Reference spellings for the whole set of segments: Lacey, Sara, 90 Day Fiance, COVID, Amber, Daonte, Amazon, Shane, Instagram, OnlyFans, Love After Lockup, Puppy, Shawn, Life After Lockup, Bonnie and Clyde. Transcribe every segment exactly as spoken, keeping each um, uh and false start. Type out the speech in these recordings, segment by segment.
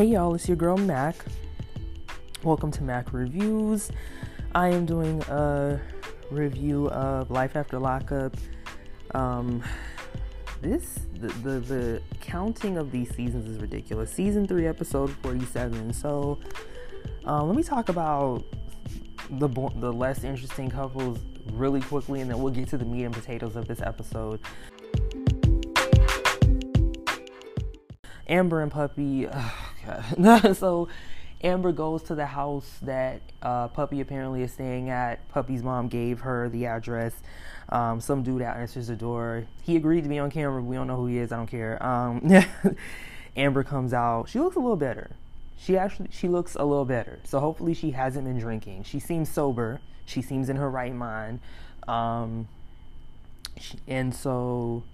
Hey y'all, it's your girl Mac. Welcome to Mac Reviews. I am doing a review of Life After Lockup. Um, this the, the the counting of these seasons is ridiculous. Season three, episode forty-seven. So um, let me talk about the the less interesting couples really quickly, and then we'll get to the meat and potatoes of this episode. Amber and Puppy. Oh God. So Amber goes to the house that uh, Puppy apparently is staying at. Puppy's mom gave her the address. Um, some dude out answers the door. He agreed to be on camera. We don't know who he is. I don't care. Um, Amber comes out. She looks a little better. She actually, she looks a little better. So hopefully she hasn't been drinking. She seems sober. She seems in her right mind. Um, she, and so...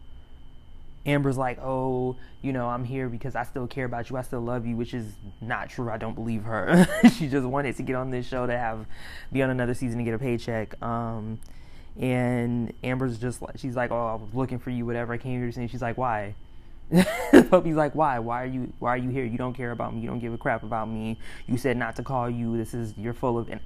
Amber's like, oh, you know, I'm here because I still care about you. I still love you, which is not true. I don't believe her. She just wanted to get on this show to have, be on another season to get a paycheck. Um, and Amber's just like, she's like, oh, I was looking for you, whatever. I came here to see. She's like, why? Puppy's like, why? Why are you, why are you here? You don't care about me. You don't give a crap about me. You said not to call you. This is, you're full of... And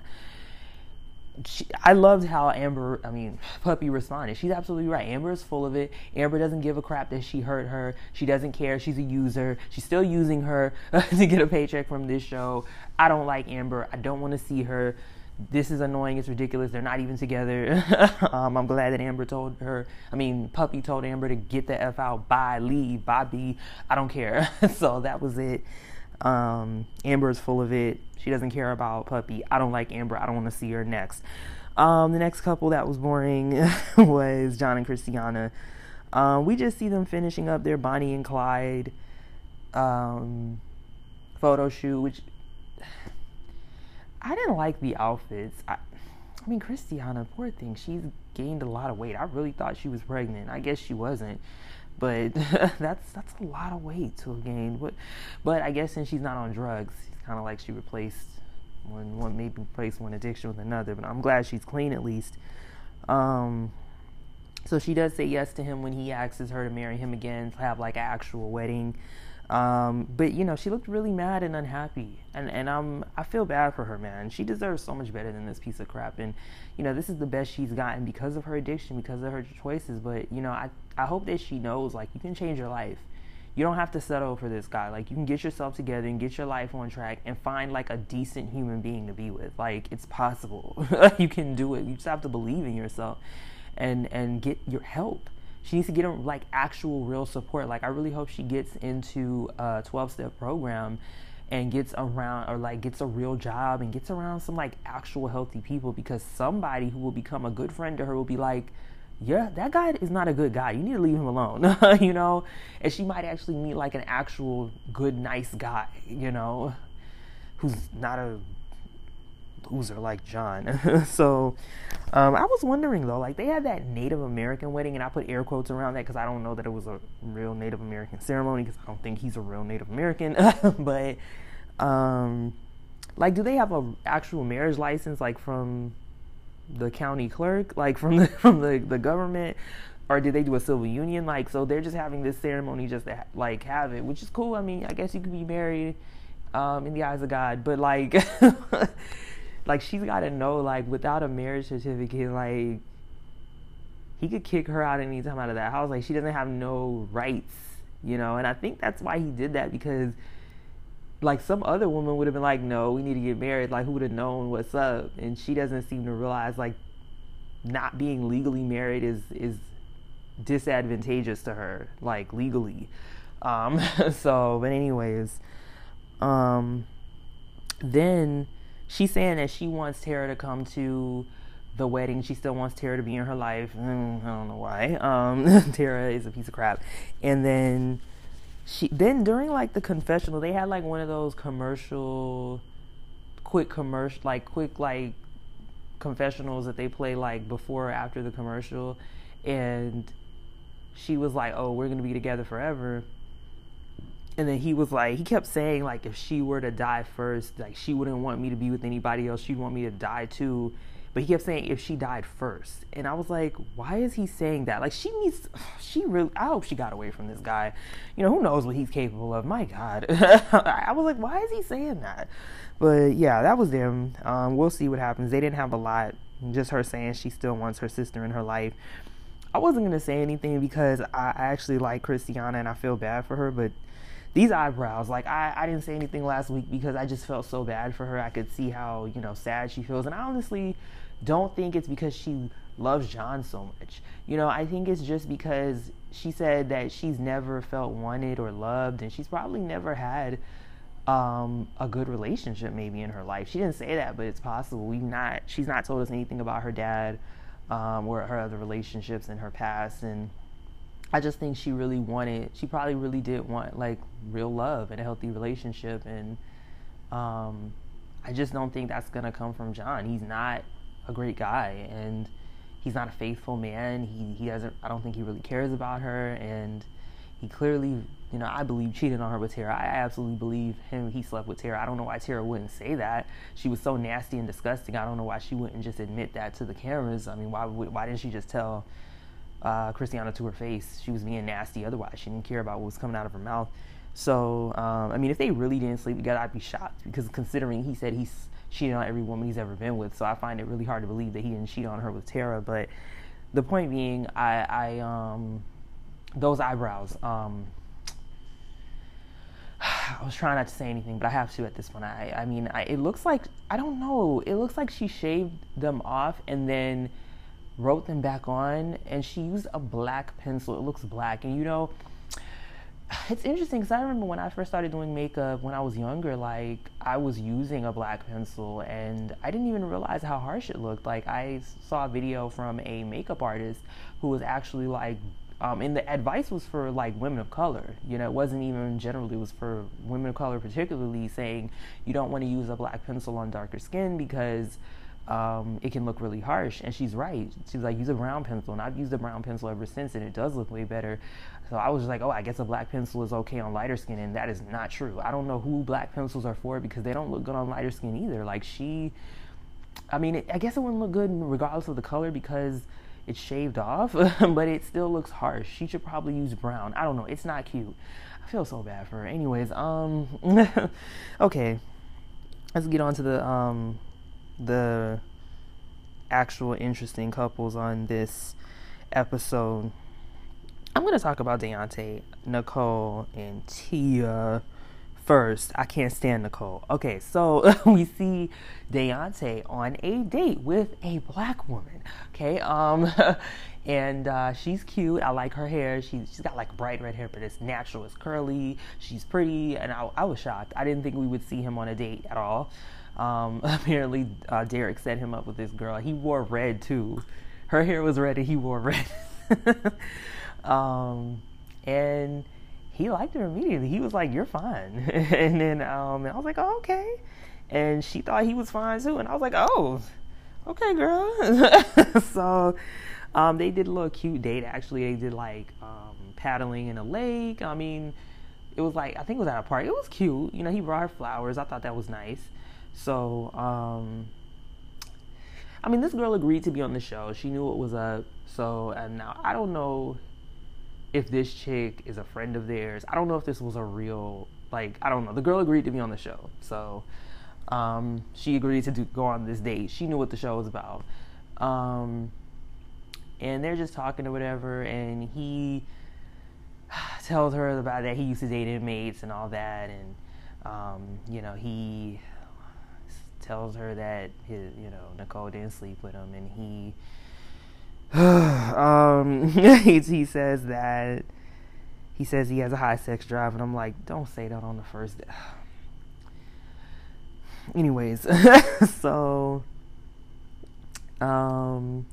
She, I loved how Amber, I mean, Puppy responded. She's absolutely right. Amber is full of it. Amber doesn't give a crap that she hurt her. She doesn't care. She's a user. She's still using her to get a paycheck from this show. I don't like Amber. I don't want to see her. This is annoying. It's ridiculous. They're not even together. um, I'm glad that Amber told her, I mean, Puppy told Amber to get the F out. Bye, leave, bye, B. I don't care. So that was it. Um, Amber is full of it. She doesn't care about Puppy. I don't like Amber. I don't want to see her next. Um, the next couple that was boring was John and Christiana. Um, we just see them finishing up their Bonnie and Clyde um, photo shoot, which I didn't like the outfits. I, I mean, Christiana, poor thing. She's gained a lot of weight. I really thought she was pregnant. I guess she wasn't. But that's that's a lot of weight to have gained. But, but I guess since she's not on drugs, it's kind of like she replaced one, one, maybe replaced one addiction with another. But I'm glad she's clean at least. Um, so she does say yes to him when he asks her to marry him again to have like an actual wedding. Um, but you know, she looked really mad and unhappy, and, and I'm, I feel bad for her, man. She deserves so much better than this piece of crap. And, you know, this is the best she's gotten because of her addiction, because of her choices. But, you know, I, I hope that she knows, like, you can change your life. You don't have to settle for this guy. Like, you can get yourself together and get your life on track and find, like, a decent human being to be with. Like, it's possible. You can do it. You just have to believe in yourself and, and get your help. She needs to get, like, actual real support. Like, I really hope she gets into a twelve-step program and gets around, or, like, gets a real job and gets around some, like, actual healthy people, because somebody who will become a good friend to her will be like, yeah, that guy is not a good guy. You need to leave him alone, you know? And she might actually meet, like, an actual good, nice guy, you know, who's not a loser like John. So um I was wondering, though, like, they had that Native American wedding, and I put air quotes around that because I don't know that it was a real Native American ceremony, because I don't think he's a real Native American. But um like, do they have a actual marriage license, like from the county clerk, like from the from the, the government, or did they do a civil union? Like, so they're just having this ceremony just to ha- like have it, which is cool. I mean, I guess you could be married um in the eyes of God, but like like, she's got to know, like, without a marriage certificate, like, he could kick her out anytime out of that house. Like, she doesn't have no rights, you know? And I think that's why he did that, because, like, some other woman would have been like, no, we need to get married. Like, who would have known what's up? And she doesn't seem to realize, like, not being legally married is, is disadvantageous to her, like, legally. Um, so, but anyways, um, then... she's saying that she wants Tara to come to the wedding. She still wants Tara to be in her life. Mm, I don't know why. Um, Tara is a piece of crap. And then she, then during, like, the confessional, they had, like, one of those commercial, quick commercial, like, quick, like, confessionals that they play, like, before or after the commercial. And she was like, oh, we're going to be together forever. And then he was like, he kept saying, like, if she were to die first, like, she wouldn't want me to be with anybody else. She'd want me to die too. But he kept saying if she died first. And I was like, why is he saying that? Like, she needs, she really, I hope she got away from this guy. You know, who knows what he's capable of. My God. I was like, why is he saying that? But yeah, that was them. Um, we'll see what happens. They didn't have a lot. Just her saying she still wants her sister in her life. I wasn't going to say anything because I actually like Christiana and I feel bad for her. But these eyebrows, like, I, I didn't say anything last week because I just felt so bad for her. I could see how, you know, sad she feels. And I honestly don't think it's because she loves John so much. You know, I think it's just because she said that she's never felt wanted or loved. And she's probably never had um, a good relationship maybe in her life. She didn't say that, but it's possible. We've not, she's not told us anything about her dad um, or her other relationships in her past. And I just think she really wanted, she probably really did want, like, real love and a healthy relationship. And um, I just don't think that's going to come from John. He's not a great guy, and he's not a faithful man. He, he doesn't, I don't think he really cares about her. And he clearly, you know, I believe cheated on her with Tara. I absolutely believe him. He slept with Tara. I don't know why Tara wouldn't say that. She was so nasty and disgusting. I don't know why she wouldn't just admit that to the cameras. I mean, why, why didn't she just tell Uh, Christiana to her face? She was being nasty. Otherwise, she didn't care about what was coming out of her mouth. So, um, I mean, if they really didn't sleep together, I'd be shocked, because considering he said he's cheated on every woman he's ever been with. So I find it really hard to believe that he didn't cheat on her with Tara. But the point being, I, I um, those eyebrows, um, I was trying not to say anything, but I have to at this point. I, I mean, I, it looks like, I don't know. It looks like she shaved them off and then wrote them back on, and she used a black pencil. It looks black. And you know, it's interesting because I remember when I first started doing makeup when I was younger, like, I was using a black pencil and I didn't even realize how harsh it looked. Like, I saw a video from a makeup artist who was actually like, um, and the advice was for like women of color, you know, it wasn't even generally, it was for women of color particularly, saying you don't want to use a black pencil on darker skin because Um, it can look really harsh. And she's right. She's like, use a brown pencil. And I've used a brown pencil ever since, and it does look way better. So I was just like, oh, I guess a black pencil is okay on lighter skin. And that is not true. I don't know who black pencils are for, because they don't look good on lighter skin either. Like, she, I mean, it, I guess it wouldn't look good regardless of the color because it's shaved off, but it still looks harsh. She should probably use brown. I don't know. It's not cute. I feel so bad for her. Anyways, um, okay, let's get on to the, um, the actual interesting couples on this episode. I'm going to talk about Daonte, Nicole, and Tia first. I can't stand Nicole. Okay, so we see Daonte on a date with a black woman. Okay, um, and uh, she's cute. I like her hair. She, she's got like bright red hair, but it's natural. It's curly. She's pretty, and I, I was shocked. I didn't think we would see him on a date at all. Um, apparently, uh, Derek set him up with this girl. He wore red too. Her hair was red and he wore red. um, and he liked her immediately. He was like, you're fine. and then, um, I was like, oh, okay. And she thought he was fine too. And I was like, oh, okay, girl. so, um, they did a little cute date. Actually, they did like, um, paddling in a lake. I mean, it was like, I think it was at a park. It was cute. You know, he brought her flowers. I thought that was nice. So, um, I mean, this girl agreed to be on the show. She knew what was up. So, and now I don't know if this chick is a friend of theirs. I don't know if this was a real, like, I don't know. The girl agreed to be on the show. So, um, she agreed to do, go on this date. She knew what the show was about. Um, and they're just talking or whatever. And he tells her about that he used to date inmates and all that. And, um, you know, he tells her that his, you know, Nicole didn't sleep with him, and he, um, he, he says that he says he has a high sex drive, and I'm like, don't say that on the first day. Anyways, so, um,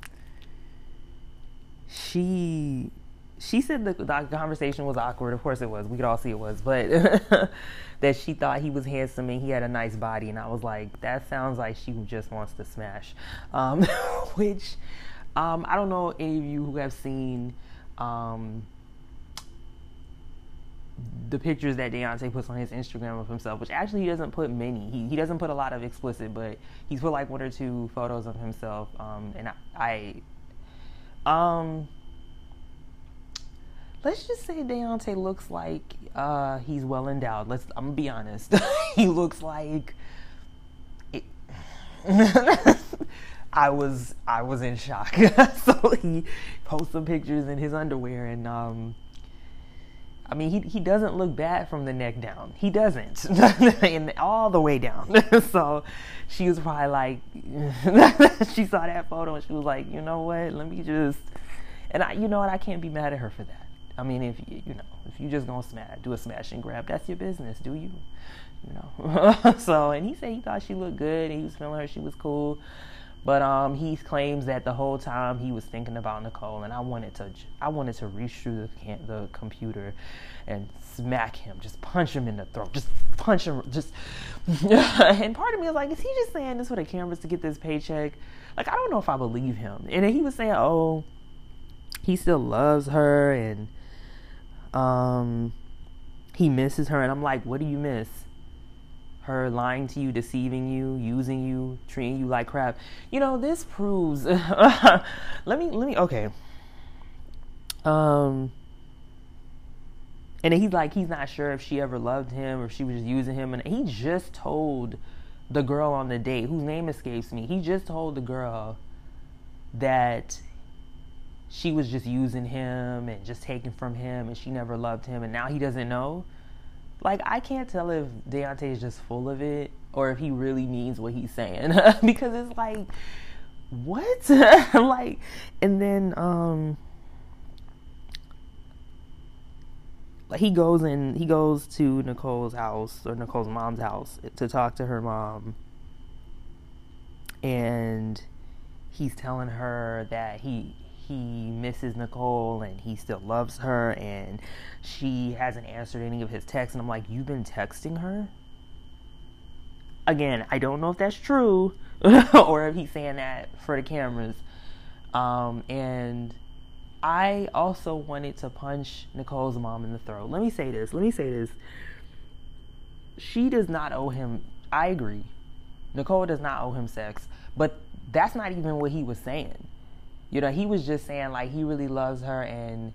she. She said the, the conversation was awkward. Of course it was. We could all see it was. But that she thought he was handsome and he had a nice body. And I was like, that sounds like she just wants to smash. Um, which, um, I don't know any of you who have seen um, the pictures that Daonte puts on his Instagram of himself, which actually he doesn't put many. He he doesn't put a lot of explicit, but he's put like one or two photos of himself. Um, and I, I um, let's just say Daonte looks like uh, he's well endowed. Let's I'm gonna be honest. He looks like it. I was I was in shock. So he posts some pictures in his underwear, and um, I mean he he doesn't look bad from the neck down. He doesn't, and all the way down. So she was probably like, she saw that photo and she was like, you know what? Let me just, and I you know what? I can't be mad at her for that. I mean, if you you know if you just gonna smash, do a smash and grab, that's your business. Do you? You know. So, and he said he thought she looked good and he was feeling her. She was cool. But um, he claims that the whole time he was thinking about Nicole, and I wanted to, I wanted to reach through the, the computer and smack him, just punch him in the throat, just punch him, just. And part of me was like, is he just saying this for the cameras to get this paycheck? Like, I don't know if I believe him. And then he was saying, oh, he still loves her and um, he misses her. And I'm like, what do you miss? Her lying to you, deceiving you, using you, treating you like crap. You know, this proves, let me, let me, okay. Um, and he's like, he's not sure if she ever loved him or if she was just using him. And he just told the girl on the date, whose name escapes me, he just told the girl that she was just using him and just taking from him and she never loved him. And now he doesn't know. Like, I can't tell if Daonte is just full of it or if he really means what he's saying. Because it's like, what? Like, and then um, he goes and he goes to Nicole's house or Nicole's mom's house to talk to her mom. And he's telling her that he... he misses Nicole and he still loves her and she hasn't answered any of his texts. And I'm like, you've been texting her? Again, I don't know if that's true or if he's saying that for the cameras. Um, and I also wanted to punch Nicole's mom in the throat. Let me say this. Let me say this. She does not owe him. I agree. Nicole does not owe him sex, but that's not even what he was saying. You know, he was just saying, like, he really loves her and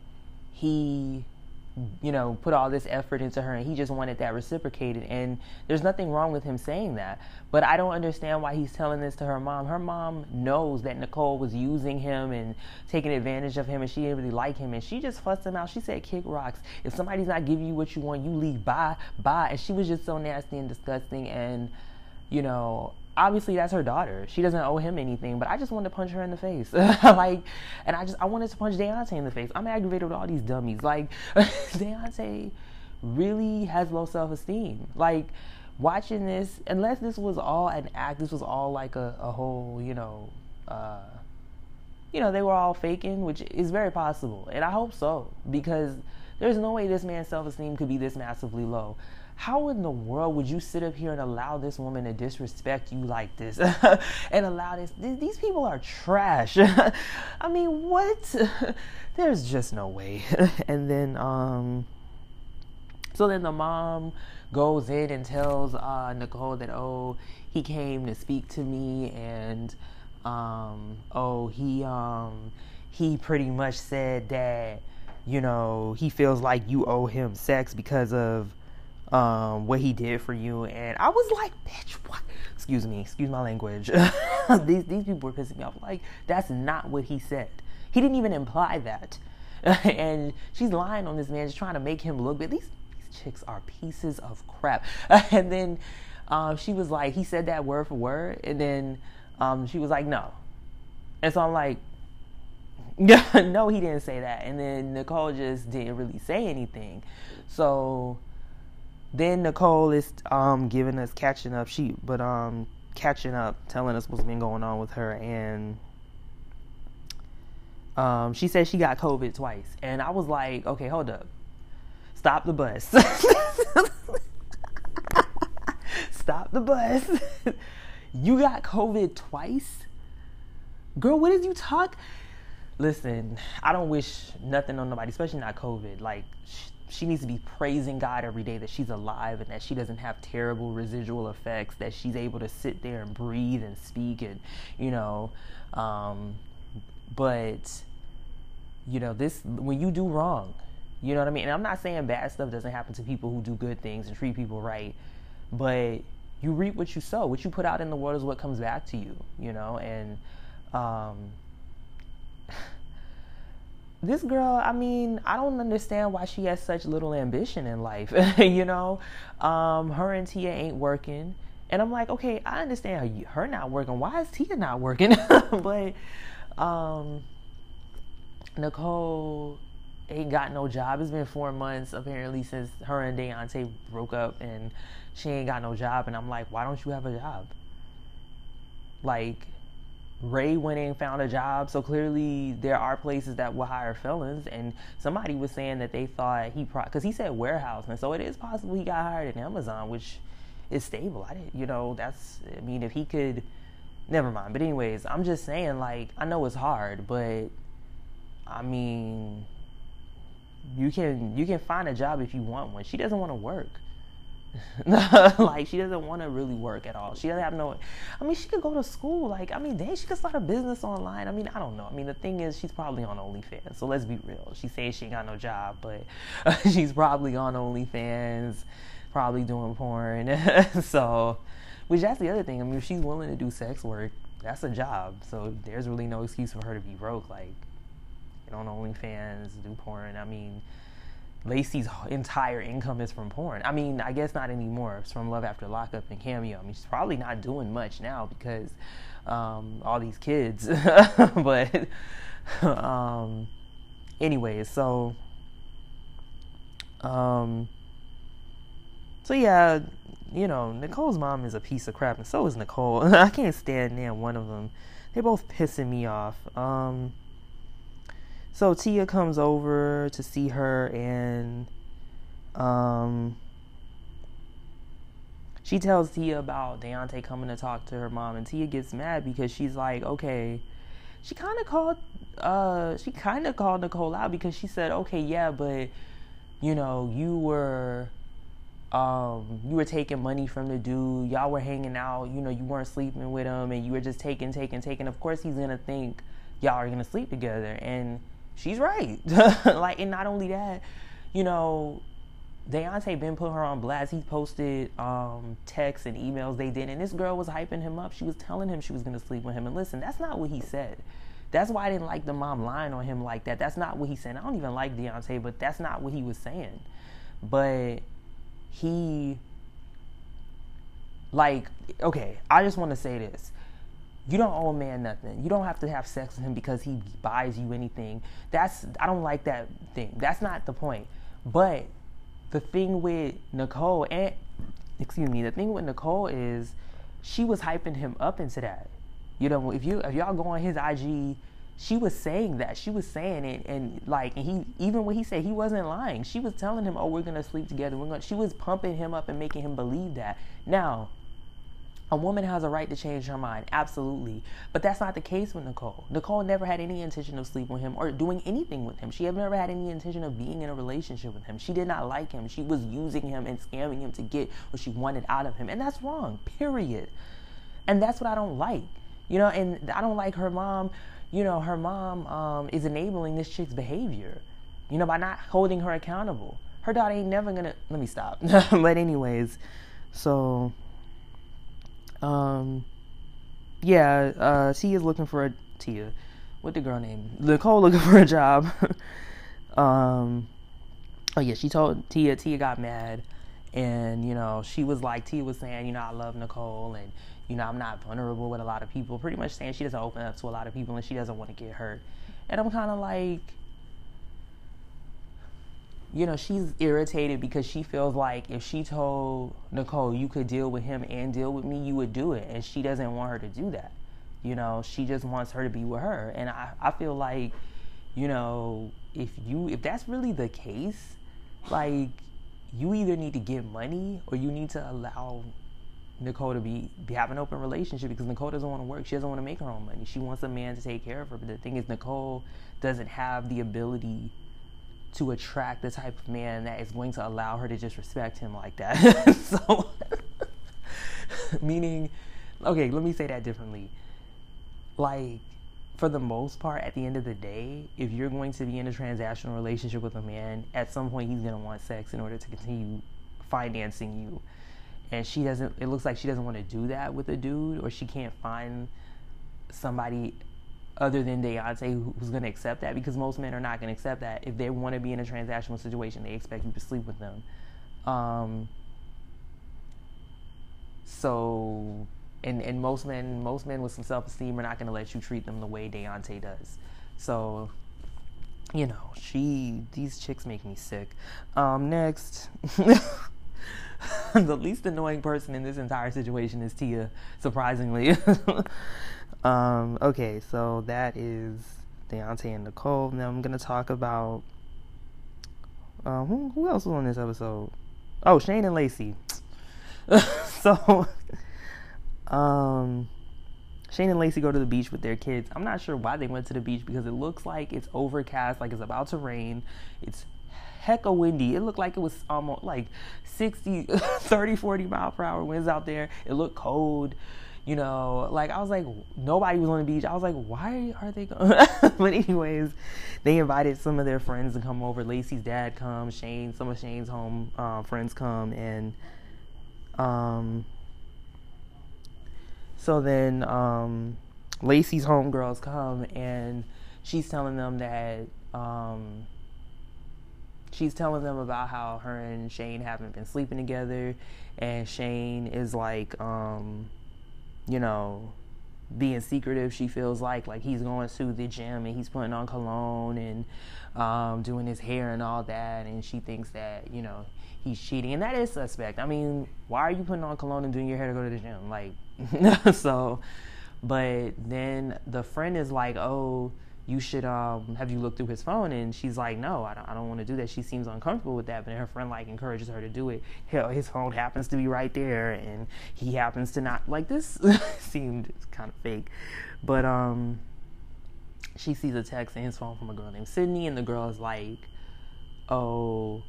he, you know, put all this effort into her and he just wanted that reciprocated. And there's nothing wrong with him saying that. But I don't understand why he's telling this to her mom. Her mom knows that Nicole was using him and taking advantage of him and she didn't really like him. And she just fussed him out. She said, kick rocks. If somebody's not giving you what you want, you leave. Bye. Bye. And she was just so nasty and disgusting and, you know... obviously that's her daughter. She doesn't owe him anything, but I just wanted to punch her in the face. Like, and I just, I wanted to punch Daonte in the face. I'm aggravated with all these dummies. Like, Daonte really has low self-esteem. Like, watching this, unless this was all an act, this was all like a, a whole, you know, uh, you know, they were all faking, which is very possible. And I hope so, because there's no way this man's self-esteem could be this massively low. How in the world would you sit up here and allow this woman to disrespect you like this? And allow this, th- these people are trash. I mean, what? There's just no way. And then, um, so then the mom goes in and tells uh, Nicole that, oh, he came to speak to me and, um, oh, he, um, he pretty much said that, you know, he feels like you owe him sex because of, Um, what he did for you. And I was like, bitch, what? Excuse me, excuse my language. These these people were pissing me off. Like, that's not what he said. He didn't even imply that. And she's lying on this man, just trying to make him look good. These, these chicks are pieces of crap. And then um, she was like, he said that word for word. And then um, she was like, no. And so I'm like, no, he didn't say that. And then Nicole just didn't really say anything. So... then Nicole is um, giving us catching up. She, but um, catching up, telling us what's been going on with her, and um, she said she got COVID twice. And I was like, okay, hold up, stop the bus, stop the bus. You got COVID twice, girl. What did you talk? Listen, I don't wish nothing on nobody, especially not COVID. Like. Sh- she needs to be praising God every day that she's alive and that she doesn't have terrible residual effects, that she's able to sit there and breathe and speak and, you know, um, but, you know, this, when you do wrong, you know what I mean? And I'm not saying bad stuff doesn't happen to people who do good things and treat people right, but you reap what you sow. What you put out in the world is what comes back to you, you know? And, um, this girl, I mean, I don't understand why she has such little ambition in life, you know? Um, her and Tia ain't working. And I'm like, okay, I understand how you, her not working. Why is Tia not working? But um, Nicole ain't got no job. It's been four months, apparently, since her and Daonte broke up, and she ain't got no job. And I'm like, why don't you have a job? Like, Ray went and found a job, so clearly there are places that will hire felons. And somebody was saying that they thought he pro because he said warehouse, and so it is possible he got hired at Amazon, which is stable. I didn't, you know, that's, I mean, if he could, never mind. But anyways, I'm just saying, like, I know it's hard, but I mean, you can you can find a job if you want one. She doesn't want to work. Like, she doesn't want to really work at all. She doesn't have no, I mean, she could go to school. Like, I mean, dang, she could start a business online. I mean, I don't know. I mean, the thing is, she's probably on OnlyFans. So let's be real. She says she ain't got no job, but uh, she's probably on OnlyFans, probably doing porn. So, which that's the other thing. I mean, if she's willing to do sex work, that's a job. So there's really no excuse for her to be broke. Like, get on OnlyFans, do porn. I mean, Lacey's entire income is from porn. I mean, I guess not anymore. It's from Love After Lockup and Cameo. I mean, she's probably not doing much now because um, all these kids. But um, anyways, so um, so yeah, you know, Nicole's mom is a piece of crap, and so is Nicole. I can't stand near one of them. They're both pissing me off. Um, So Tia comes over to see her, and um, she tells Tia about Daonte coming to talk to her mom, and Tia gets mad because she's like, okay, she kind of called, uh, she kind of called Nicole out because she said, okay, yeah, but you know, you were, um, you were taking money from the dude, y'all were hanging out, you know, you weren't sleeping with him, and you were just taking, taking, taking. Of course, he's gonna think y'all are gonna sleep together, and she's right. Like, and not only that, you know, Daonte been put her on blast. He posted um, texts and emails they did, and this girl was hyping him up. She was telling him she was going to sleep with him, and listen, that's not what he said. That's why I didn't like the mom lying on him like that. That's not what he said. I don't even like Daonte, but that's not what he was saying. But he, like, okay, I just want to say this. You don't owe a man nothing. You don't have to have sex with him because he buys you anything. That's, I don't like that thing. That's not the point. But the thing with Nicole and, excuse me, the thing with Nicole is she was hyping him up into that. You know, if you, if y'all go on his I G, she was saying that. She was saying it, and like, and he, even what he said, he wasn't lying. She was telling him, oh, we're going to sleep together. We're gonna, she was pumping him up and making him believe that. Now, a woman has a right to change her mind, absolutely. But that's not the case with Nicole. Nicole never had any intention of sleeping with him or doing anything with him. She had never had any intention of being in a relationship with him. She did not like him. She was using him and scamming him to get what she wanted out of him. And that's wrong, period. And that's what I don't like. You know, and I don't like her mom. You know, her mom um, is enabling this chick's behavior, you know, by not holding her accountable. Her daughter ain't never gonna, let me stop. But anyways, so... Um, yeah, uh, Tia is looking for a, Tia, what the girl name? Nicole looking for a job. um, oh yeah, she told Tia, Tia got mad, and, you know, she was like, Tia was saying, you know, I love Nicole, and, you know, I'm not vulnerable with a lot of people, pretty much saying she doesn't open up to a lot of people, and she doesn't want to get hurt. And I'm kind of like, you know, she's irritated because she feels like if she told Nicole you could deal with him and deal with me, you would do it. And she doesn't want her to do that. You know, she just wants her to be with her. And I, I feel like, you know, if you if that's really the case, like, you either need to get money or you need to allow Nicole to be, be have an open relationship, because Nicole doesn't want to work. She doesn't want to make her own money. She wants a man to take care of her. But the thing is, Nicole doesn't have the ability to attract the type of man that is going to allow her to disrespect him like that. So, meaning, okay, let me say that differently. Like, for the most part, at the end of the day, if you're going to be in a transactional relationship with a man, at some point he's going to want sex in order to continue financing you. And she doesn't, it looks like she doesn't want to do that with a dude, or she can't find somebody other than Daonte who's going to accept that, because most men are not going to accept that. If they want to be in a transactional situation, they expect you to sleep with them. Um, so, and, and most men, most men with some self-esteem are not going to let you treat them the way Daonte does. So, you know, she, these chicks make me sick. Um, next. The least annoying person in this entire situation is Tia, surprisingly. Um, okay, so that is Daonte and Nicole. Now I'm going to talk about, uh, who, who else was on this episode? Oh, Shane and Lacey. So, um, Shane and Lacey go to the beach with their kids. I'm not sure why they went to the beach, because it looks like it's overcast, like it's about to rain. It's hecka windy. It looked like it was almost like sixty, thirty, forty mile per hour winds out there. It looked cold. You know, like, I was like, nobody was on the beach. I was like, why are they going? But anyways, they invited some of their friends to come over. Lacey's dad come, Shane, some of Shane's home uh, friends come. And um, so then um, Lacey's homegirls come, and she's telling them that, um, she's telling them about how her and Shane haven't been sleeping together. And Shane is like, um... you know, being secretive, she feels like, like he's going to the gym and he's putting on cologne and um, doing his hair and all that. And she thinks that, you know, he's cheating. And that is suspect. I mean, why are you putting on cologne and doing your hair to go to the gym? Like, so, but then the friend is like, oh, you should, um, have you looked through his phone? And she's like, no, I don't, I don't want to do that. She seems uncomfortable with that. But her friend, like, encourages her to do it. Hell, his phone happens to be right there, and he happens to not, like, this seemed kind of fake. But um, she sees a text in his phone from a girl named Sydney, and the girl is like, oh,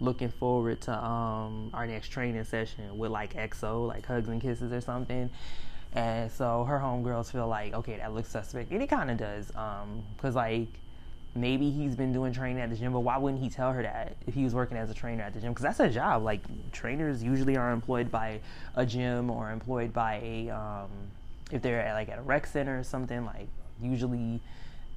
looking forward to um our next training session with, like, X O, like hugs and kisses or something. And so her homegirls feel like, okay, that looks suspect. And it kind of does. Because, um, like, maybe he's been doing training at the gym, but why wouldn't he tell her that if he was working as a trainer at the gym? Because that's a job. Like, trainers usually are employed by a gym or employed by a, um, if they're, at, like, at a rec center or something, like, usually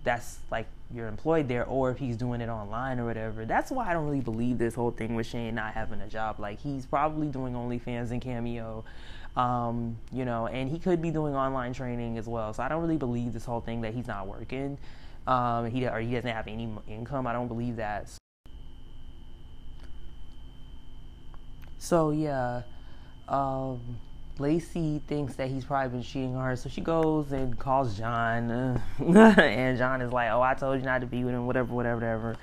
that's, like, you're employed there. Or if he's doing it online or whatever. That's why I don't really believe this whole thing with Shane not having a job. Like, he's probably doing OnlyFans and Cameo. Um, you know, and he could be doing online training as well. So I don't really believe this whole thing that he's not working, um, he or he doesn't have any income. I don't believe that. So, so yeah, um, Lacey thinks that he's probably been cheating on her. So she goes and calls John, uh, and John is like, "Oh, I told you not to be with him, whatever, whatever, whatever."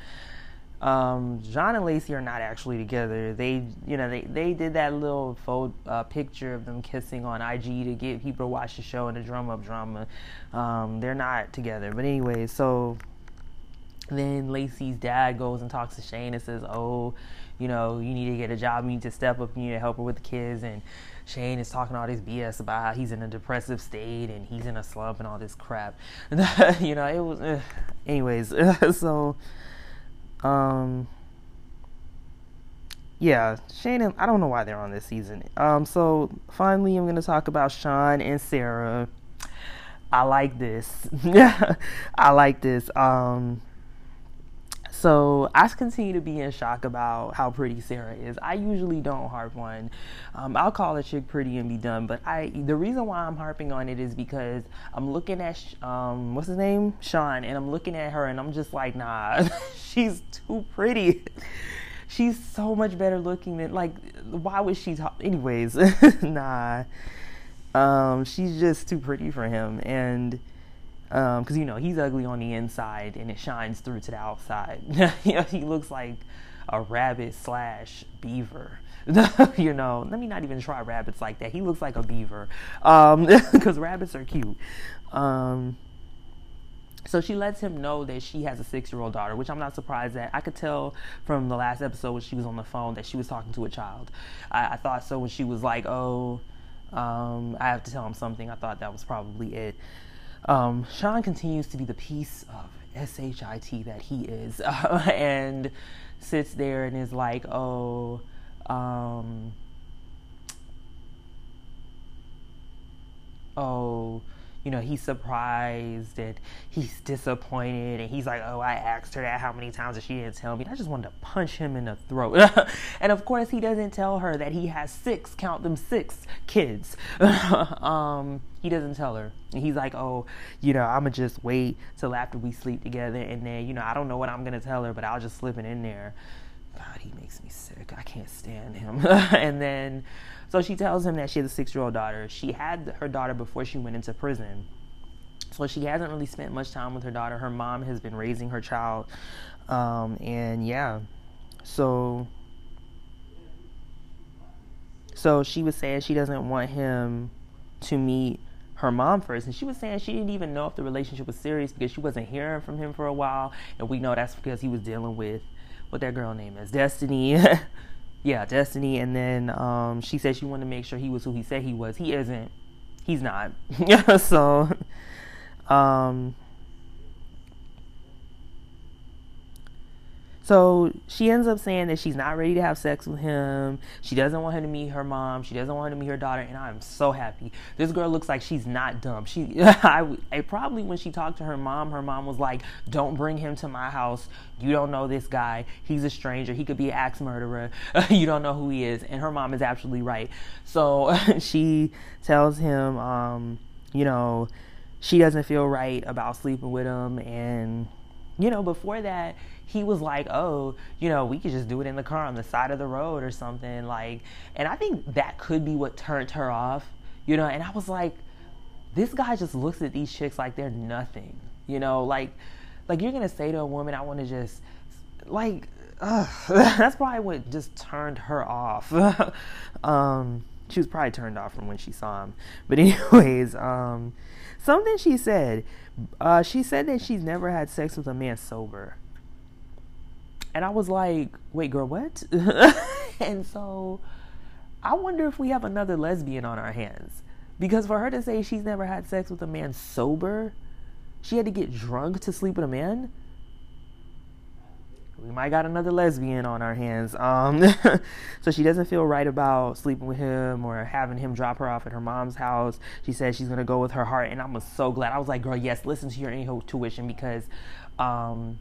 Um, John and Lacey are not actually together. They, you know, they, they did that little fo- uh, picture of them kissing on I G to get people to watch the show and to drum up drama. Um, they're not together. But anyway, so then Lacey's dad goes and talks to Shane and says, oh, you know, you need to get a job. You need to step up. You need to help her with the kids. And Shane is talking all this B S about how he's in a depressive state and he's in a slump and all this crap. You know, it was, uh, anyways, so... Um, yeah, Shane and, I don't know why they're on this season. Um, so finally I'm going to talk about Shawn and Sara. I like this. I like this. Um, so I continue to be in shock about how pretty Sara is. I usually don't harp on, um, I'll call a chick pretty and be done, but I, the reason why I'm harping on it is because I'm looking at, um, what's his name? Shawn, and I'm looking at her and I'm just like, nah, she's too pretty. She's so much better looking than, like, why would she talk? Anyways, nah, um, she's just too pretty for him. And Um, cause you know, he's ugly on the inside and it shines through to the outside. You know, he looks like a rabbit slash beaver, you know, let me not even try rabbits like that. He looks like a beaver. Um, cause rabbits are cute. Um, So she lets him know that she has a six-year-old daughter, which I'm not surprised at. I could tell from the last episode when she was on the phone that she was talking to a child. I, I thought so when she was like, oh, um, I have to tell him something. I thought that was probably it. Um, Shawn continues to be the piece of S H I T that he is, uh, and sits there and is like, oh, um, oh, you know, he's surprised and he's disappointed, and he's like, oh, I asked her that how many times and she didn't tell me. And I just wanted to punch him in the throat. And of course he doesn't tell her that he has six, count them six kids. um, he doesn't tell her. And he's like, oh, you know, I'ma just wait till after we sleep together, and then, you know, I don't know what I'm gonna tell her, but I'll just slip it in there. God, he makes me sick. I can't stand him. And then, so she tells him that she has a six-year-old daughter. She had her daughter before she went into prison, so she hasn't really spent much time with her daughter. Her mom has been raising her child. Um, and yeah, so, so she was saying she doesn't want him to meet her mom first, and she was saying she didn't even know if the relationship was serious because she wasn't hearing from him for a while, and we know that's because he was dealing with what that girl name is, Destiny. Yeah, Destiny. And then um, she said she wanted to make sure he was who he said he was. He isn't. He's not. So, um, so she ends up saying that she's not ready to have sex with him. She doesn't want him to meet her mom. She doesn't want him to meet her daughter. And I'm so happy. This girl looks like she's not dumb. She, I, I probably when she talked to her mom, her mom was like, "Don't bring him to my house. You don't know this guy. He's a stranger. He could be an axe murderer. You don't know who he is." And her mom is absolutely right. So she tells him, um, you know, she doesn't feel right about sleeping with him. And, you know, before that, he was like, oh, you know, we could just do it in the car on the side of the road or something. Like, and I think that could be what turned her off, you know. And I was like, this guy just looks at these chicks like they're nothing, you know, like, like you're going to say to a woman, I want to just like, ugh. That's probably what just turned her off. um, she was probably turned off from when she saw him. But anyways, um, something she said, uh, she said that she's never had sex with a man sober. And I was like, wait, girl, what? And so I wonder if we have another lesbian on our hands. Because for her to say she's never had sex with a man sober, she had to get drunk to sleep with a man. We might got another lesbian on our hands. Um, so she doesn't feel right about sleeping with him or having him drop her off at her mom's house. She says she's going to go with her heart. And I'm so glad. I was like, girl, yes, listen to your intuition, because um,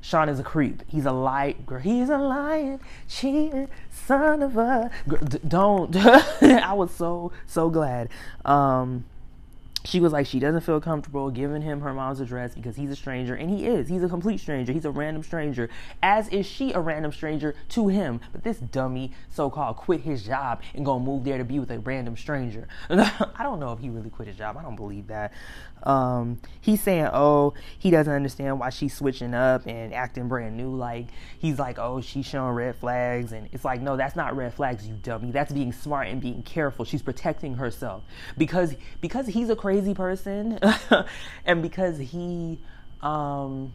Shawn is a creep. He's a liar. Girl, he's a liar, cheating son of a... Girl, d- don't. I was so, so glad. Um, she was like, she doesn't feel comfortable giving him her mom's address because he's a stranger. And he is. He's a complete stranger. He's a random stranger. As is she a random stranger to him. But this dummy so-called quit his job and gonna move there to be with a random stranger. I don't know if he really quit his job. I don't believe that. Um, he's saying, oh, he doesn't understand why she's switching up and acting brand new. Like, he's like, oh, she's showing red flags. And it's like, no, that's not red flags, you dummy. That's being smart and being careful. She's protecting herself. Because because he's a crazy person and because he, um,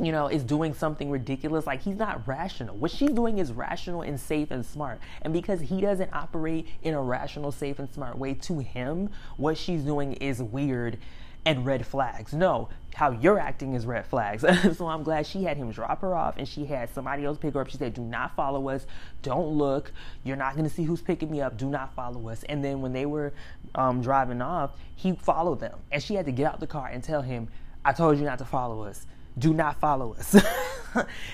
you know, is doing something ridiculous. Like, he's not rational. What she's doing is rational and safe and smart. And because he doesn't operate in a rational, safe, and smart way, to him, what she's doing is weird and red flags. No, how you're acting is red flags. So I'm glad she had him drop her off and she had somebody else pick her up. She said, do not follow us. Don't look. You're not going to see who's picking me up. Do not follow us. And then when they were um, driving off, he followed them. And she had to get out the car and tell him, I told you not to follow us. Do not follow us.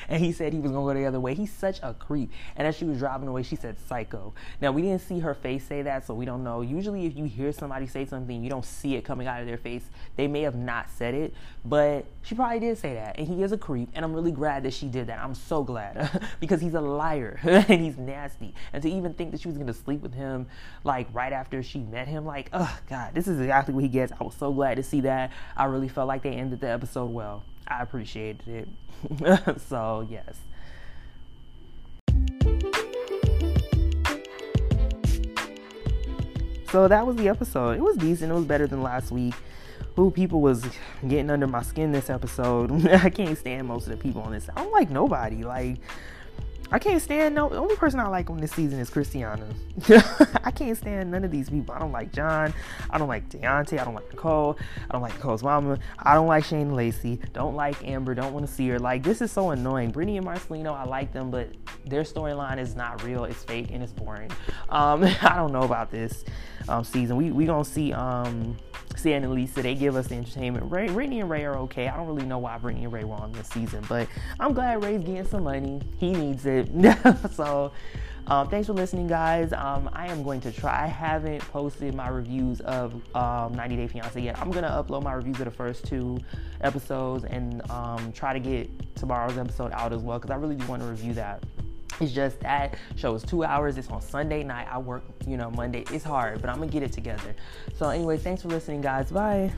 And he said he was going to go the other way. He's such a creep. And as she was driving away, she said, psycho. Now, we didn't see her face say that, so we don't know. Usually, if you hear somebody say something, you don't see it coming out of their face. They may have not said it, but she probably did say that. And he is a creep, and I'm really glad that she did that. I'm so glad. Because he's a liar, and he's nasty. And to even think that she was going to sleep with him, like, right after she met him, like, oh, God, this is exactly what he gets. I was so glad to see that. I really felt like they ended the episode well. I appreciated it. So, yes. So that was the episode. It was decent. It was better than last week. who people was getting under my skin this episode. I can't stand most of the people on this. I don't like nobody. Like, I can't stand no. The only person I like on this season is Christiana. I can't stand none of these people. I don't like John. I don't like Daonte. I don't like Nicole. I don't like Nicole's mama. I don't like Shane and Lacey. Don't like Amber. Don't want to see her. Like, this is so annoying. Brittany and Marcelino, I like them, but their storyline is not real. It's fake and it's boring. Um, I don't know about this um, season. We we gonna see. Um, Sara and Lisa, they give us the entertainment. Ray, Brittany and Ray are okay. I don't really know why Brittany and Ray were on this season, but I'm glad Ray's getting some money. He needs it. So um, thanks for listening, guys. Um, I am going to try. I haven't posted my reviews of um, ninety Day Fiance yet. I'm going to upload my reviews of the first two episodes and um, try to get tomorrow's episode out as well, because I really do want to review that. It's just that show is two hours. It's on Sunday night. I work, you know, Monday. It's hard, but I'm going to get it together. So anyway, thanks for listening, guys. Bye.